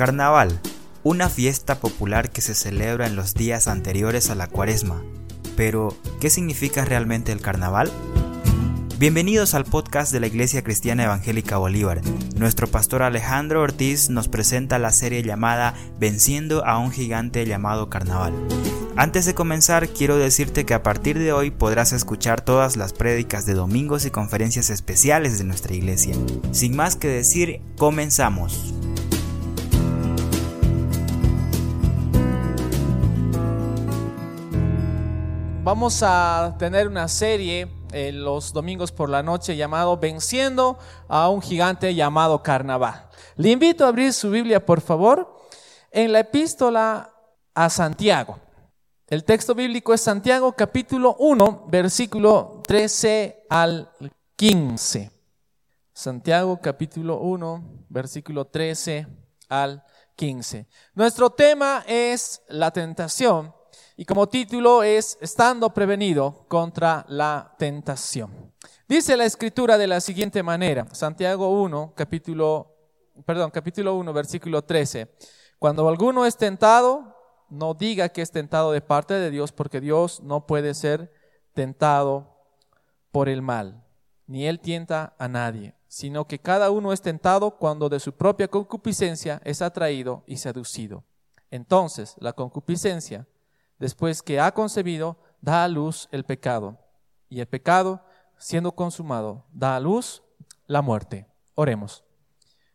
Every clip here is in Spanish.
Carnaval, una fiesta popular que se celebra en los días anteriores a la Cuaresma. Pero, ¿qué significa realmente el Carnaval? Bienvenidos al podcast de la Iglesia Cristiana Evangélica Bolívar. Nuestro pastor Alejandro Ortiz nos presenta la serie llamada Venciendo a un gigante llamado Carnaval. Antes de comenzar, quiero decirte que a partir de hoy podrás escuchar todas las prédicas de domingos y conferencias especiales de nuestra iglesia. Sin más que decir, comenzamos. Vamos a tener una serie los domingos por la noche llamado Venciendo a un gigante llamado Carnaval. Le invito a abrir su Biblia, por favor, en la epístola a Santiago. El texto bíblico es Santiago capítulo 1, versículo 13 al 15. Santiago capítulo 1, versículo 13 al 15. Nuestro tema es la tentación. Y como título es, estando prevenido contra la tentación. Dice la Escritura de la siguiente manera, Santiago 1, capítulo 1, versículo 13. Cuando alguno es tentado, no diga que es tentado de parte de Dios, porque Dios no puede ser tentado por el mal, ni Él tienta a nadie, sino que cada uno es tentado cuando de su propia concupiscencia es atraído y seducido. Entonces, la concupiscencia, después que ha concebido, da a luz el pecado. Y el pecado, siendo consumado, da a luz la muerte. Oremos.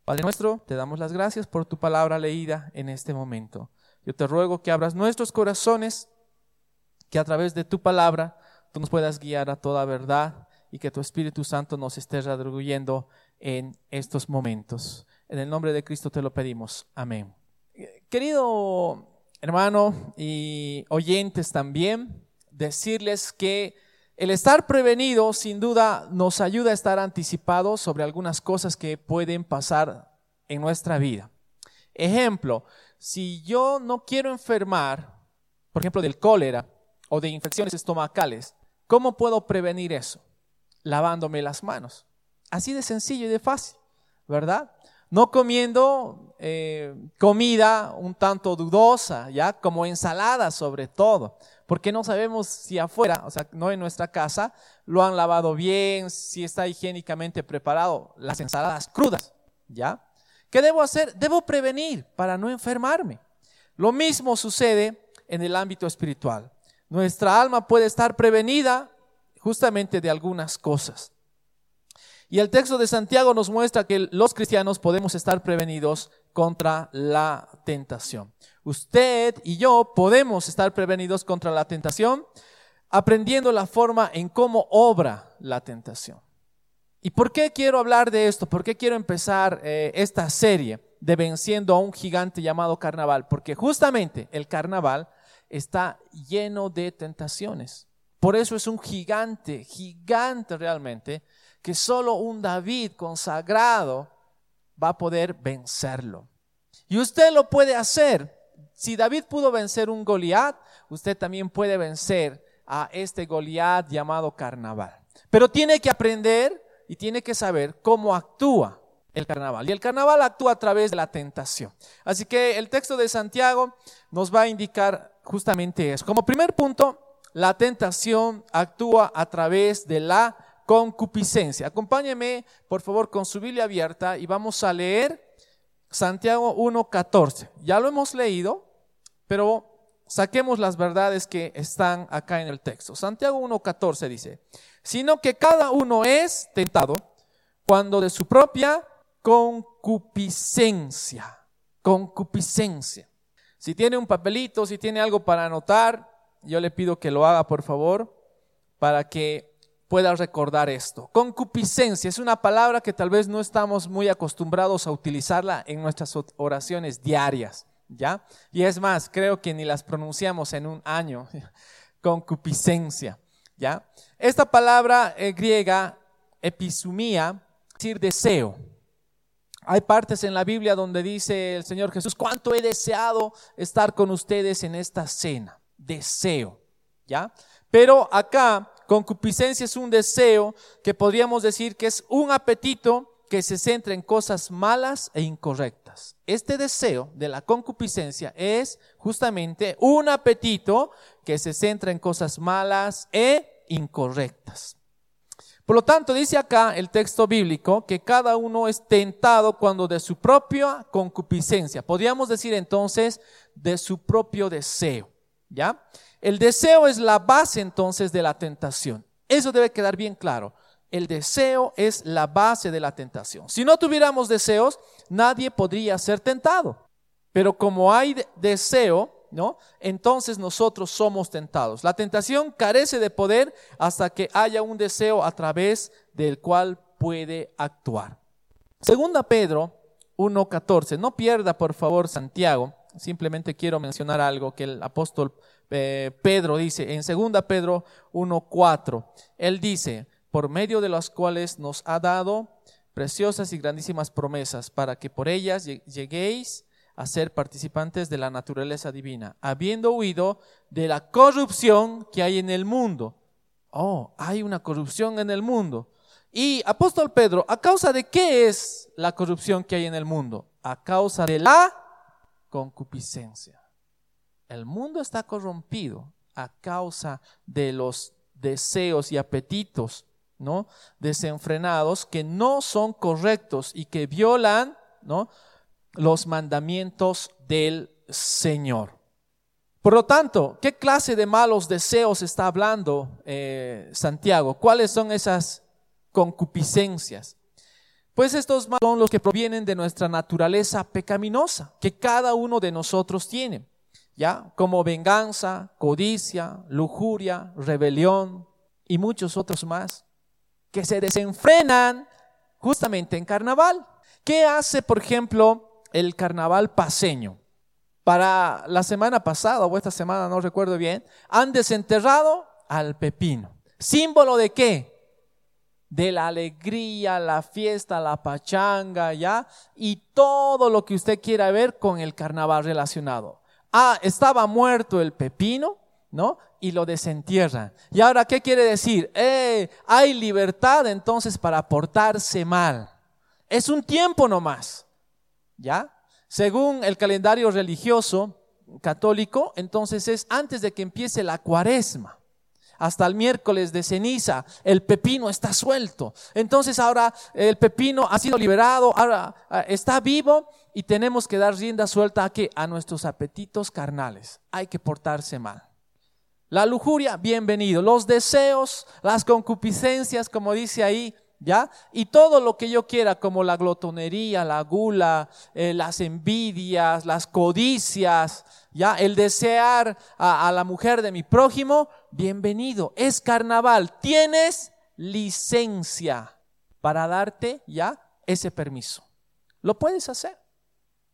Padre nuestro, te damos las gracias por tu palabra leída en este momento. Yo te ruego que abras nuestros corazones, que a través de tu palabra tú nos puedas guiar a toda verdad y que tu Espíritu Santo nos esté redarguyendo en estos momentos. En el nombre de Cristo te lo pedimos. Amén. Querido hermano y oyentes también, decirles que el estar prevenido sin duda nos ayuda a estar anticipados sobre algunas cosas que pueden pasar en nuestra vida. Ejemplo, si yo no quiero enfermar, por ejemplo, del cólera o de infecciones estomacales, ¿cómo puedo prevenir eso? Lavándome las manos. Así de sencillo y de fácil, ¿verdad? No comiendo comida un tanto dudosa, ya como ensalada sobre todo, porque no sabemos si afuera, o sea, no en nuestra casa, lo han lavado bien, si está higiénicamente preparado, las ensaladas crudas, ¿ya? ¿Qué debo hacer? Debo prevenir para no enfermarme. Lo mismo sucede en el ámbito espiritual. Nuestra alma puede estar prevenida justamente de algunas cosas. Y el texto de Santiago nos muestra que los cristianos podemos estar prevenidos contra la tentación. Usted y yo podemos estar prevenidos contra la tentación aprendiendo la forma en cómo obra la tentación. ¿Y por qué quiero hablar de esto? ¿Por qué quiero empezar esta serie de Venciendo a un gigante llamado Carnaval? Porque justamente el carnaval está lleno de tentaciones. Por eso es un gigante realmente, que solo un David consagrado va a poder vencerlo. Y usted lo puede hacer. Si David pudo vencer un Goliat, usted también puede vencer a este Goliat llamado Carnaval. Pero tiene que aprender y tiene que saber cómo actúa el carnaval. Y el carnaval actúa a través de la tentación. Así que el texto de Santiago nos va a indicar justamente eso. Como primer punto, la tentación actúa a través de la concupiscencia. Acompáñeme, por favor, con su Biblia abierta y vamos a leer Santiago 1:14. Ya lo hemos leído, pero saquemos las verdades que están acá en el texto. Santiago 1:14 dice, sino que cada uno es tentado cuando de su propia concupiscencia. Si tiene un papelito, si tiene algo para anotar, yo le pido que lo haga, por favor, para que pueda recordar esto. Concupiscencia es una palabra que tal vez no estamos muy acostumbrados a utilizarla en nuestras oraciones diarias, ¿ya? Y es más, creo que ni las pronunciamos en un año. Concupiscencia, ¿ya? Esta palabra griega, epizumia, es decir deseo. Hay partes en la Biblia donde dice el Señor Jesús, cuánto he deseado estar con ustedes en esta cena. Deseo, ¿ya? Pero acá, concupiscencia es un deseo que podríamos decir que es un apetito que se centra en cosas malas e incorrectas. cosas. Este deseo de la concupiscencia es justamente un apetito que se centra en cosas malas e incorrectas. Por lo tanto, dice acá el texto bíblico que cada uno es tentado cuando de su propia concupiscencia. Podríamos decir entonces de su propio deseo, ¿ya? El deseo es la base entonces de la tentación. Eso debe quedar bien claro. El deseo es la base de la tentación. Si no tuviéramos deseos, nadie podría ser tentado. Pero como hay deseo, ¿no? Entonces nosotros somos tentados. La tentación carece de poder hasta que haya un deseo a través del cual puede actuar. Segunda Pedro 1:14. No pierda por favor Santiago. Simplemente quiero mencionar algo que el apóstol Pedro dice en Segunda Pedro 1:4. Él dice: por medio de las cuales nos ha dado preciosas y grandísimas promesas, para que por ellas lleguéis a ser participantes de la naturaleza divina, habiendo huido de la corrupción que hay en el mundo. Oh, hay una corrupción en el mundo. Y apóstol Pedro, ¿a causa de qué es la corrupción que hay en el mundo? A causa de la concupiscencia. El mundo está corrompido a causa de los deseos y apetitos, ¿no?, desenfrenados, que no son correctos y que violan, ¿no?, los mandamientos del Señor. Por lo tanto, ¿qué clase de malos deseos está hablando Santiago? ¿Cuáles son esas concupiscencias? Pues estos malos son los que provienen de nuestra naturaleza pecaminosa que cada uno de nosotros tiene, ¿ya? Como venganza, codicia, lujuria, rebelión y muchos otros más que se desenfrenan justamente en carnaval. ¿Qué hace, por ejemplo, el carnaval paseño? Para la semana pasada o esta semana, no recuerdo bien, han desenterrado al pepino. ¿Símbolo de qué? De la alegría, la fiesta, la pachanga, ¿ya? Y todo lo que usted quiera ver con el carnaval relacionado. Ah, estaba muerto el pepino, ¿no? Y lo desentierran. ¿Y ahora qué quiere decir? Hay libertad entonces para portarse mal. Es un tiempo nomás, ¿ya? Según el calendario religioso católico, entonces es antes de que empiece la cuaresma. Hasta el miércoles de ceniza, el pepino está suelto. Entonces ahora el pepino ha sido liberado, ahora está vivo y tenemos que dar rienda suelta a nuestros apetitos carnales. Hay que portarse mal. La lujuria, bienvenido. Los deseos, las concupiscencias, como dice ahí, ¿ya? Y todo lo que yo quiera, como la glotonería, la gula, las envidias, las codicias, ¿ya? El desear a la mujer de mi prójimo, bienvenido, es carnaval. Tienes licencia para darte ya ese permiso. Lo puedes hacer.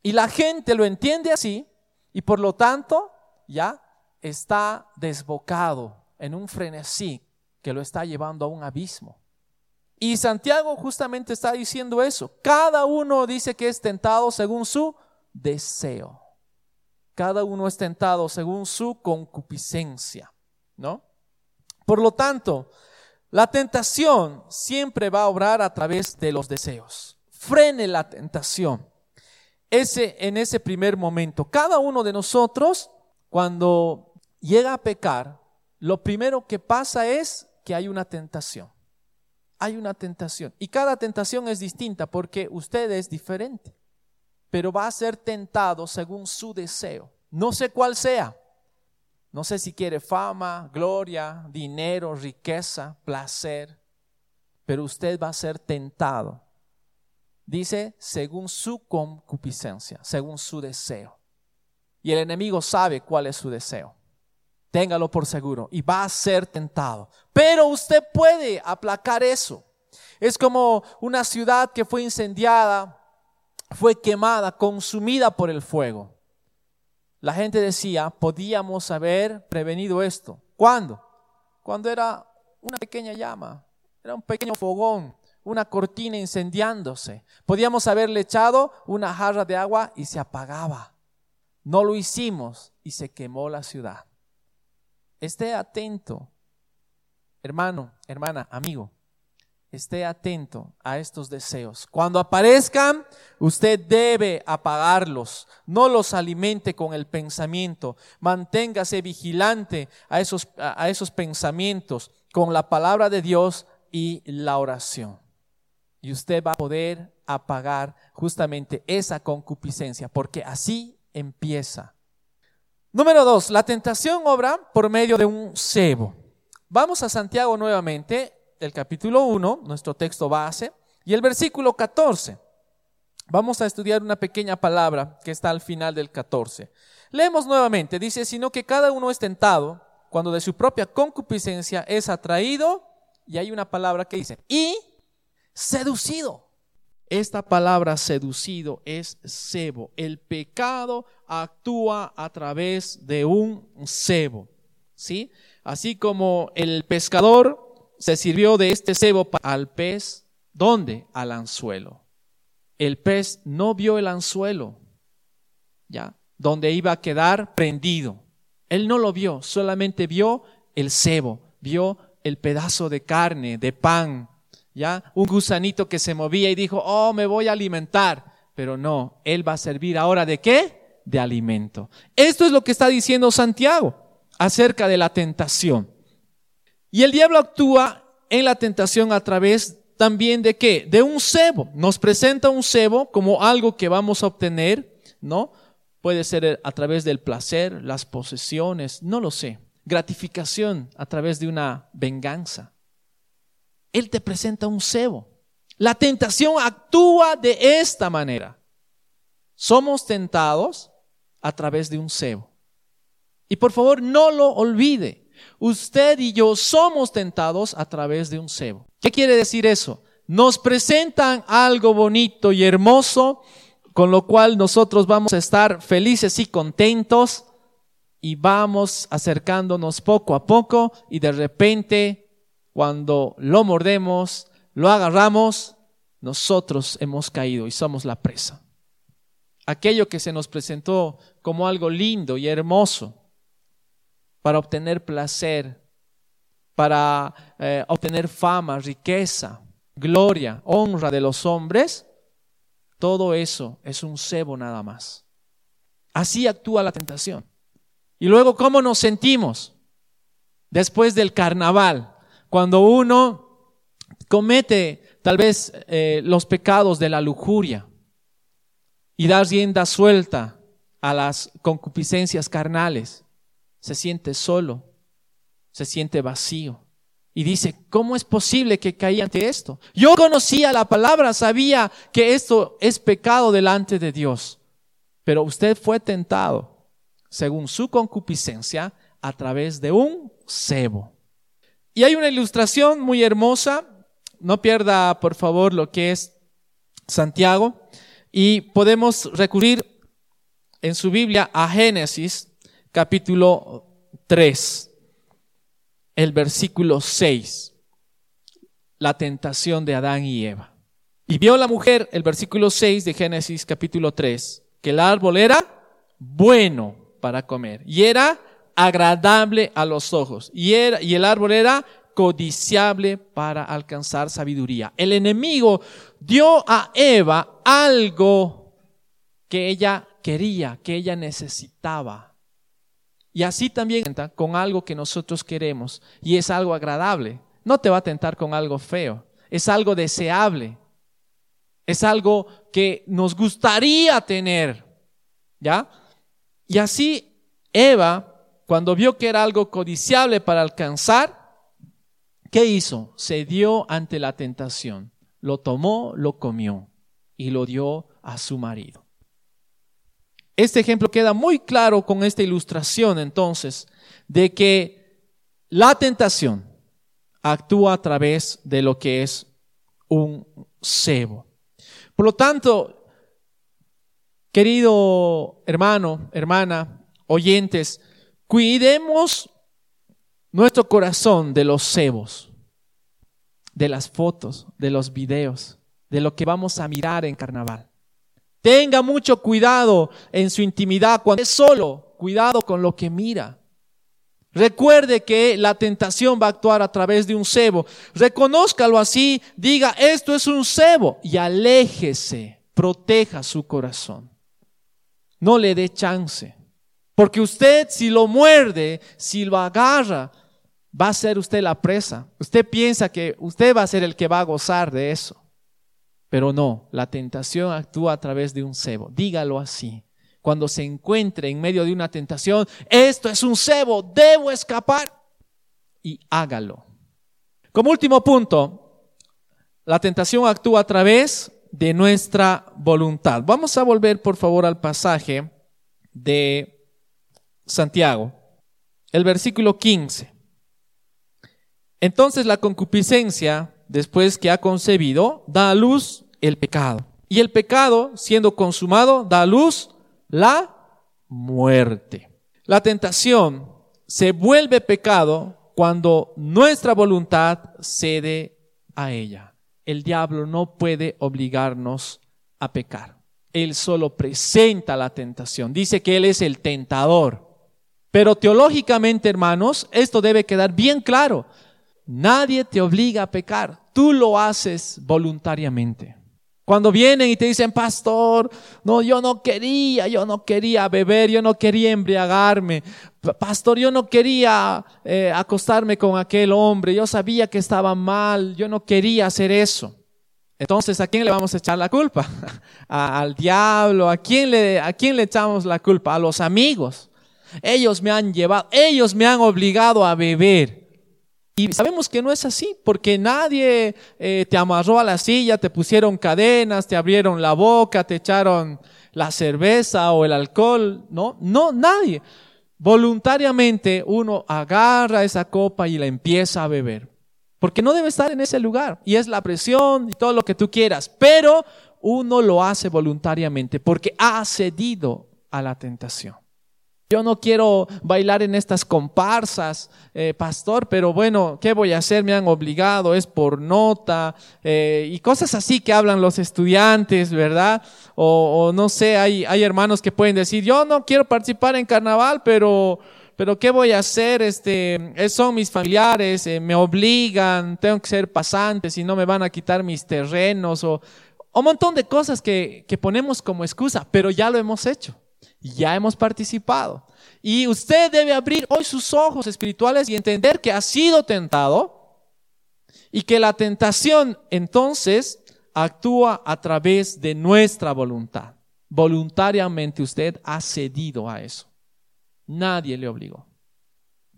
Y la gente lo entiende así y por lo tanto ya está desbocado en un frenesí que lo está llevando a un abismo. Y Santiago justamente está diciendo eso. Cada uno dice que es tentado según su deseo. Cada uno es tentado según su concupiscencia, ¿no? Por lo tanto, la tentación siempre va a obrar a través de los deseos. Frene la tentación. En ese primer momento, cada uno de nosotros, cuando llega a pecar, lo primero que pasa es que hay una tentación. Hay una tentación y cada tentación es distinta porque usted es diferente, pero va a ser tentado según su deseo. No sé cuál sea, no sé si quiere fama, gloria, dinero, riqueza, placer, pero usted va a ser tentado. Dice según su concupiscencia, según su deseo. Y el enemigo sabe cuál es su deseo. Téngalo por seguro y va a ser tentado. Pero usted puede aplacar eso. Es como una ciudad que fue incendiada, fue quemada, consumida por el fuego. La gente decía, podíamos haber prevenido esto. ¿Cuándo? Cuando era una pequeña llama, era un pequeño fogón, una cortina incendiándose. Podíamos haberle echado una jarra de agua y se apagaba. No lo hicimos y se quemó la ciudad. Esté atento, hermano, hermana, amigo. esté atento a estos deseos. Cuando aparezcan, usted debe apagarlos. No los alimente con el pensamiento. Manténgase vigilante a esos pensamientos con la palabra de Dios y la oración. Y usted va a poder apagar justamente esa concupiscencia, porque así empieza. Número 2, la tentación obra por medio de un cebo. Vamos a Santiago nuevamente, el capítulo 1, nuestro texto base, y el versículo 14. Vamos a estudiar una pequeña palabra que está al final del 14. Leemos nuevamente, dice, sino que cada uno es tentado cuando de su propia concupiscencia es atraído, y hay una palabra que dice, y seducido. Esta palabra seducido es cebo. El pecado actúa a través de un cebo, ¿sí? Así como el pescador se sirvió de este cebo al pez, ¿dónde? Al anzuelo. El pez no vio el anzuelo, ¿ya? Donde iba a quedar prendido. Él no lo vio, solamente vio el cebo, vio el pedazo de carne, de pan, ¿ya? Un gusanito que se movía y dijo, oh, me voy a alimentar. Pero no, él va a servir ahora ¿de qué? De alimento. Esto es lo que está diciendo Santiago acerca de la tentación. Y el diablo actúa en la tentación a través también ¿de qué? De un cebo. Nos presenta un cebo como algo que vamos a obtener, ¿no? Puede ser a través del placer, las posesiones, no lo sé. Gratificación a través de una venganza. Él te presenta un cebo. La tentación actúa de esta manera. Somos tentados a través de un cebo. Y por favor, no lo olvide. Usted y yo somos tentados a través de un cebo. ¿Qué quiere decir eso? Nos presentan algo bonito y hermoso, con lo cual nosotros vamos a estar felices y contentos, y vamos acercándonos poco a poco, y de repente, cuando lo mordemos, lo agarramos, nosotros hemos caído y somos la presa. Aquello que se nos presentó como algo lindo y hermoso para obtener placer, para obtener fama, riqueza, gloria, honra de los hombres, todo eso es un cebo nada más. Así actúa la tentación. Y luego, ¿cómo nos sentimos? Después del carnaval, cuando uno comete tal vez los pecados de la lujuria y da rienda suelta a las concupiscencias carnales, se siente solo, se siente vacío y dice, ¿cómo es posible que caí ante esto? Yo conocía la palabra, sabía que esto es pecado delante de Dios, pero usted fue tentado según su concupiscencia a través de un cebo. Y hay una ilustración muy hermosa, no pierda por favor lo que es Santiago, y podemos recurrir en su Biblia a Génesis capítulo 3, el versículo 6, la tentación de Adán y Eva. Y vio la mujer, el versículo 6 de Génesis capítulo 3, que el árbol era bueno para comer y era agradable a los ojos, y el árbol era codiciable para alcanzar sabiduría. El enemigo dio a Eva algo que ella quería, que ella necesitaba. Y así también tenta con algo que nosotros queremos, y es algo agradable. No te va a tentar con algo feo, es algo deseable, es algo que nos gustaría tener, ¿ya? Y así Eva, cuando vio que era algo codiciable para alcanzar, ¿qué hizo? Se dio ante la tentación. Lo tomó, lo comió y lo dio a su marido. Este ejemplo queda muy claro con esta ilustración, entonces, de que la tentación actúa a través de lo que es un cebo. Por lo tanto, querido hermano, hermana, oyentes, cuidemos nuestro corazón de los cebos, de las fotos, de los videos, de lo que vamos a mirar en carnaval. Tenga mucho cuidado en su intimidad cuando es solo, cuidado con lo que mira. Recuerde que la tentación va a actuar a través de un cebo. Reconózcalo así, diga, esto es un cebo, y aléjese, proteja su corazón. No le dé chance, porque usted si lo muerde, si lo agarra, va a ser usted la presa. Usted piensa que usted va a ser el que va a gozar de eso. Pero no, la tentación actúa a través de un cebo. Dígalo así. Cuando se encuentre en medio de una tentación, esto es un cebo, debo escapar, y hágalo. Como último punto, la tentación actúa a través de nuestra voluntad. Vamos a volver, por favor, al pasaje de Santiago, el versículo 15. Entonces la concupiscencia, después que ha concebido, da a luz el pecado. Y el pecado, siendo consumado, da a luz la muerte. La tentación se vuelve pecado cuando nuestra voluntad cede a ella. El diablo no puede obligarnos a pecar. Él solo presenta la tentación. Dice que él es el tentador. Pero teológicamente, hermanos, esto debe quedar bien claro. Nadie te obliga a pecar. Tú lo haces voluntariamente. Cuando vienen y te dicen, pastor, no, yo no quería beber, yo no quería embriagarme. Pastor, yo no quería acostarme con aquel hombre, yo sabía que estaba mal, yo no quería hacer eso. Entonces, ¿a quién le vamos a echar la culpa? Al diablo, ¿a quién le echamos la culpa? A los amigos. Ellos me han llevado, ellos me han obligado a beber. Y sabemos que no es así, porque nadie te amarró a la silla, te pusieron cadenas, te abrieron la boca, te echaron la cerveza o el alcohol. No, nadie. Voluntariamente uno agarra esa copa y la empieza a beber, porque no debe estar en ese lugar, y es la presión y todo lo que tú quieras, pero uno lo hace voluntariamente porque ha cedido a la tentación. Yo no quiero bailar en estas comparsas, pastor, pero bueno, ¿qué voy a hacer? Me han obligado, es por nota, y cosas así que hablan los estudiantes, ¿verdad? O no sé, hay hermanos que pueden decir, yo no quiero participar en carnaval, pero ¿qué voy a hacer? Son mis familiares, me obligan, tengo que ser pasante, si no me van a quitar mis terrenos, o un montón de cosas que ponemos como excusa, pero ya lo hemos hecho. Ya hemos participado. Y usted debe abrir hoy sus ojos espirituales y entender que ha sido tentado y que la tentación entonces actúa a través de nuestra voluntad. Voluntariamente usted ha cedido a eso. Nadie le obligó.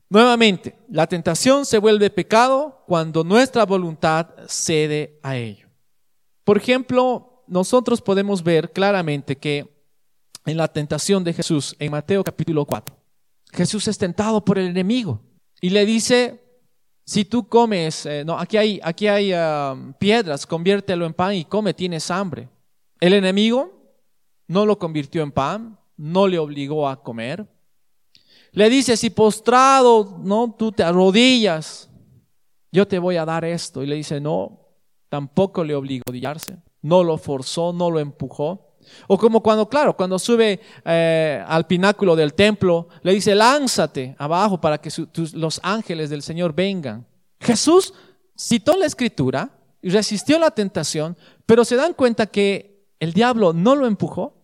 Nuevamente, la tentación se vuelve pecado cuando nuestra voluntad cede a ello. Por ejemplo, nosotros podemos ver claramente que en la tentación de Jesús, en Mateo capítulo 4, Jesús es tentado por el enemigo y le dice, si tú comes, aquí hay piedras, conviértelo en pan y come, tienes hambre. El enemigo no lo convirtió en pan, no le obligó a comer. Le dice, si postrado, no, tú te arrodillas, yo te voy a dar esto. Y le dice, no, tampoco le obligó a arrodillarse, no lo forzó, no lo empujó. O como cuando sube al pináculo del templo, le dice, lánzate abajo para que los ángeles del Señor vengan. Jesús citó la escritura y resistió la tentación, pero se dan cuenta que el diablo no lo empujó.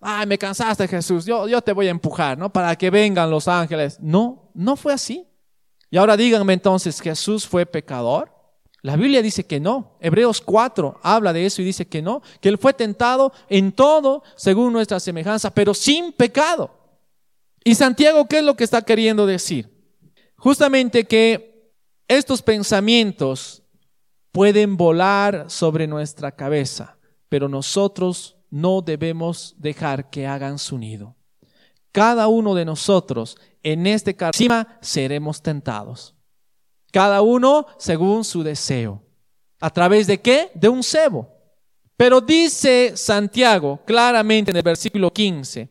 Ay, me cansaste, Jesús, yo te voy a empujar, ¿no? Para que vengan los ángeles. No fue así. Y ahora díganme entonces, ¿Jesús fue pecador? La Biblia dice que no. Hebreos 4 habla de eso y dice que no, que él fue tentado en todo según nuestra semejanza, pero sin pecado. Y Santiago, ¿qué es lo que está queriendo decir? Justamente que estos pensamientos pueden volar sobre nuestra cabeza, pero nosotros no debemos dejar que hagan su nido. Cada uno de nosotros en este camino seremos tentados. Cada uno según su deseo. ¿A través de qué? De un cebo. Pero dice Santiago claramente en el versículo 15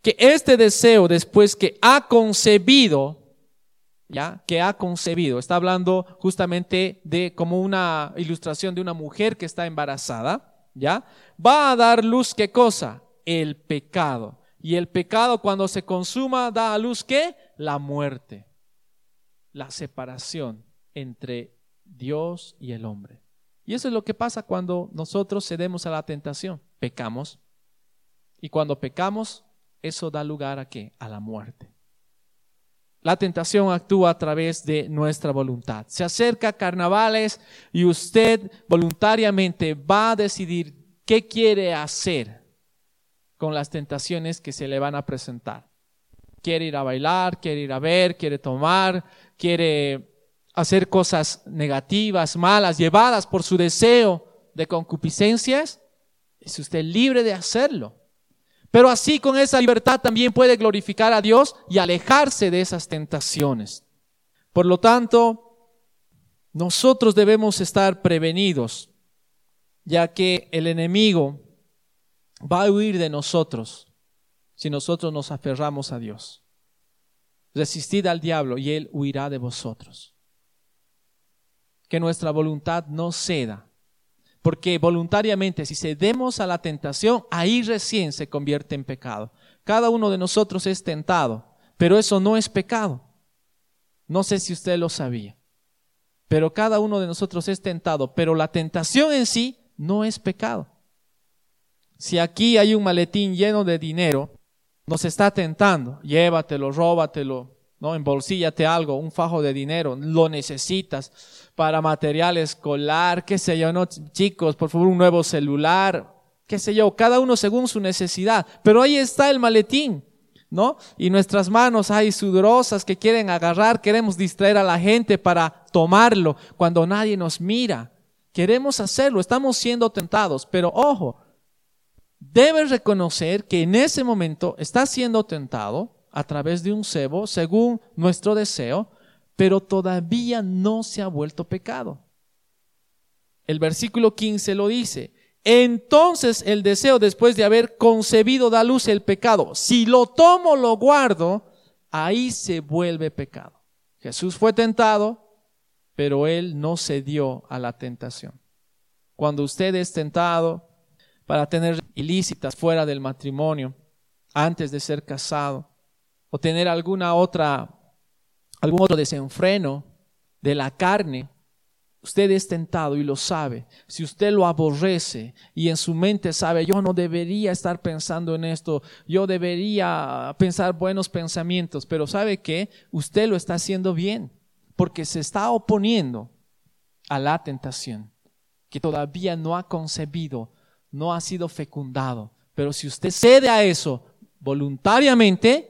que este deseo, después que ha concebido, está hablando justamente de como una ilustración de una mujer que está embarazada, va a dar luz, ¿qué cosa? El pecado. Y el pecado, cuando se consuma, da a luz, ¿qué? La muerte. la separación entre Dios y el hombre. Y eso es lo que pasa cuando nosotros cedemos a la tentación. Pecamos. Y cuando pecamos, eso da lugar ¿a qué? A la muerte. La tentación actúa a través de nuestra voluntad. Se acerca carnavales y usted voluntariamente va a decidir qué quiere hacer con las tentaciones que se le van a presentar. Quiere ir a bailar, quiere ir a ver, quiere tomar, quiere hacer cosas negativas, malas, llevadas por su deseo de concupiscencias. Es usted libre de hacerlo. Pero así, con esa libertad, también puede glorificar a Dios y alejarse de esas tentaciones. Por lo tanto, nosotros debemos estar prevenidos, ya que el enemigo va a huir de nosotros si nosotros nos aferramos a Dios. Resistid al diablo y él huirá de vosotros. Que nuestra voluntad no ceda. Porque voluntariamente, si cedemos a la tentación, ahí recién se convierte en pecado. Cada uno de nosotros es tentado, pero eso no es pecado. No sé si usted lo sabía, pero cada uno de nosotros es tentado, pero la tentación en sí no es pecado. Si aquí hay un maletín lleno de dinero, nos está tentando, llévatelo, róbatelo, ¿no? Embolsíllate algo, un fajo de dinero, lo necesitas para material escolar, qué sé yo, no, chicos, por favor, un nuevo celular, qué sé yo, cada uno según su necesidad. Pero ahí está el maletín, ¿no? Y nuestras manos hay sudorosas que quieren agarrar, queremos distraer a la gente para tomarlo cuando nadie nos mira. Queremos hacerlo, estamos siendo tentados, pero ojo, debes reconocer que en ese momento estás siendo tentado a través de un cebo, según nuestro deseo, pero todavía no se ha vuelto pecado. El versículo 15 lo dice: entonces el deseo, después de haber concebido, da luz el pecado. Si lo tomo, lo guardo, ahí se vuelve pecado. Jesús fue tentado, pero él no cedió a la tentación. Cuando usted es tentado para tener ilícitas fuera del matrimonio, antes de ser casado, o tener algún otro desenfreno de la carne, usted es tentado y lo sabe. Si usted lo aborrece y en su mente sabe, yo no debería estar pensando en esto, yo debería pensar buenos pensamientos, pero sabe que usted lo está haciendo bien, porque se está oponiendo a la tentación, que todavía no ha concebido, no ha sido fecundado. Pero si usted cede a eso voluntariamente,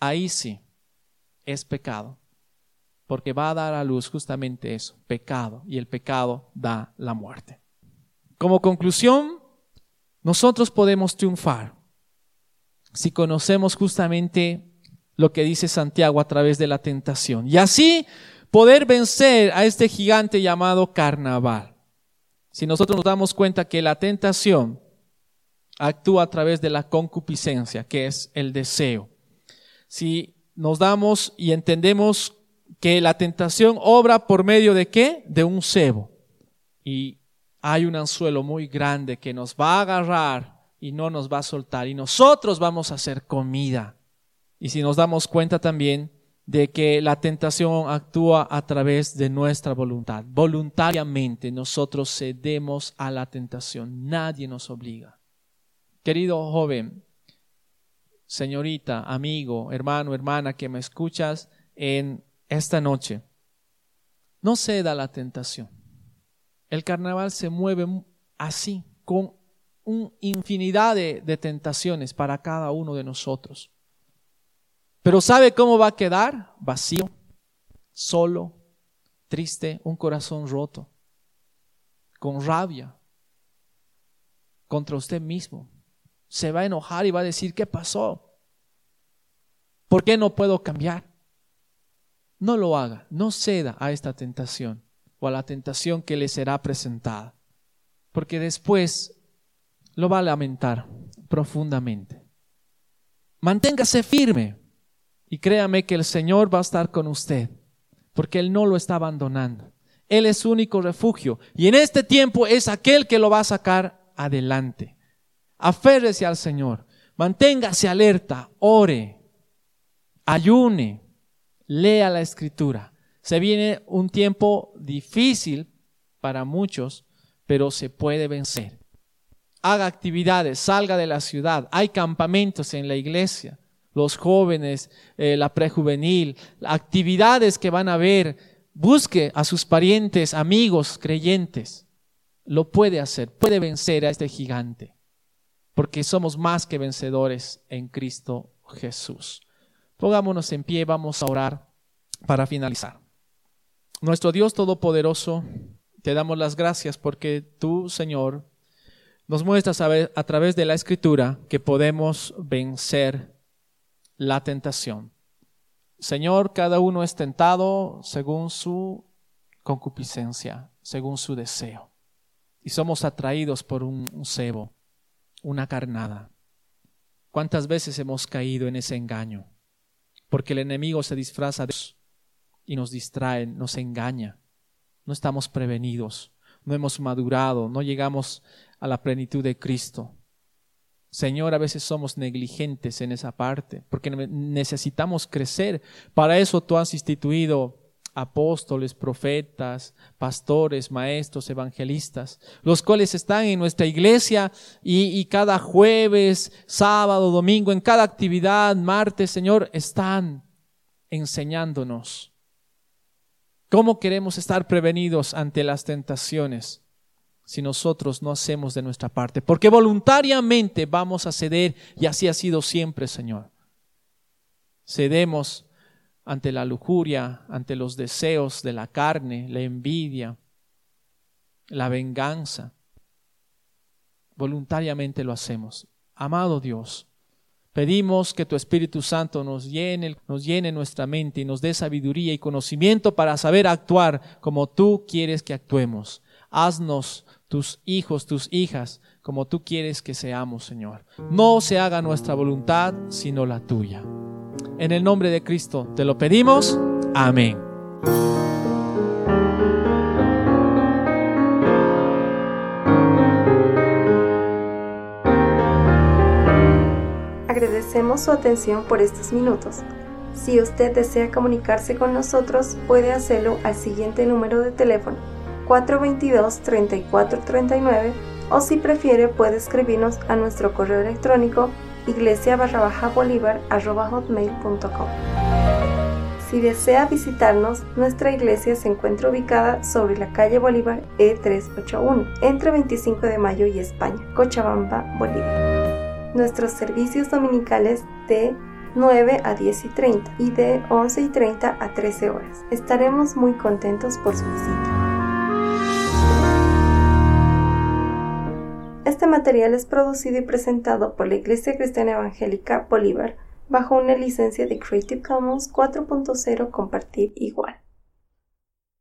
ahí sí, es pecado, porque va a dar a luz justamente eso, pecado, y el pecado da la muerte. Como conclusión, nosotros podemos triunfar si conocemos justamente lo que dice Santiago a través de la tentación, y así poder vencer a este gigante llamado carnaval. Si nosotros nos damos cuenta que la tentación actúa a través de la concupiscencia, que es el deseo. Si nos damos y entendemos que la tentación obra por medio de ¿qué? De un cebo. Y hay un anzuelo muy grande que nos va a agarrar y no nos va a soltar. Y nosotros vamos a hacer comida. Y si nos damos cuenta también de que la tentación actúa a través de nuestra voluntad. Voluntariamente nosotros cedemos a la tentación. Nadie nos obliga. Querido joven, señorita, amigo, hermano, hermana que me escuchas en esta noche, no ceda a la tentación. El carnaval se mueve así, con una infinidad de tentaciones para cada uno de nosotros. Pero ¿sabe cómo va a quedar? Vacío, solo, triste, un corazón roto, con rabia contra usted mismo. Se va a enojar y va a decir, ¿qué pasó? ¿Por qué no puedo cambiar? No lo haga, no ceda a esta tentación o a la tentación que le será presentada, porque después lo va a lamentar profundamente. Manténgase firme y créame que el Señor va a estar con usted, porque Él no lo está abandonando. Él es su único refugio y en este tiempo es aquel que lo va a sacar adelante. Aférrese al Señor, manténgase alerta, ore, ayune, lea la Escritura. Se viene un tiempo difícil para muchos, pero se puede vencer. Haga actividades, salga de la ciudad. Hay campamentos en la iglesia, los jóvenes, la prejuvenil, actividades que van a haber. Busque a sus parientes, amigos, creyentes. Lo puede hacer, puede vencer a este gigante, porque somos más que vencedores en Cristo Jesús. Pongámonos en pie, vamos a orar para finalizar. Nuestro Dios Todopoderoso, te damos las gracias porque tú, Señor, nos muestras a través de la Escritura que podemos vencer la tentación. Señor, cada uno es tentado según su concupiscencia, según su deseo. Y somos atraídos por un cebo, una carnada. ¿Cuántas veces hemos caído en ese engaño? Porque el enemigo se disfraza de Dios y nos distrae, nos engaña. No estamos prevenidos, no hemos madurado, no llegamos a la plenitud de Cristo. Señor, a veces somos negligentes en esa parte, porque necesitamos crecer. Para eso tú has instituido apóstoles, profetas, pastores, maestros, evangelistas, los cuales están en nuestra iglesia y cada jueves, sábado, domingo, en cada actividad, martes, Señor, están enseñándonos cómo queremos estar prevenidos ante las tentaciones si nosotros no hacemos de nuestra parte, porque voluntariamente vamos a ceder, y así ha sido siempre, Señor. Cedemos ante la lujuria, ante los deseos de la carne, la envidia, la venganza. Voluntariamente lo hacemos. Amado Dios, pedimos que tu Espíritu Santo nos llene nuestra mente y nos dé sabiduría y conocimiento para saber actuar como tú quieres que actuemos. Haznos tus hijos, tus hijas, como tú quieres que seamos, Señor. No se haga nuestra voluntad, sino la tuya. En el nombre de Cristo te lo pedimos. Amén. Agradecemos su atención por estos minutos. Si usted desea comunicarse con nosotros, puede hacerlo al siguiente número de teléfono: 422-3439, o si prefiere puede escribirnos a nuestro correo electrónico iglesia_bolivar@hotmail.com. Si desea visitarnos, nuestra iglesia se encuentra ubicada sobre la calle Bolívar E381, entre 25 de Mayo y España, Cochabamba, Bolivia. Nuestros servicios dominicales de 9 a 10:30 y de 11:30 a 13 horas. Estaremos muy contentos por su visita. Este material es producido y presentado por la Iglesia Cristiana Evangélica Bolívar bajo una licencia de Creative Commons 4.0 Compartir Igual.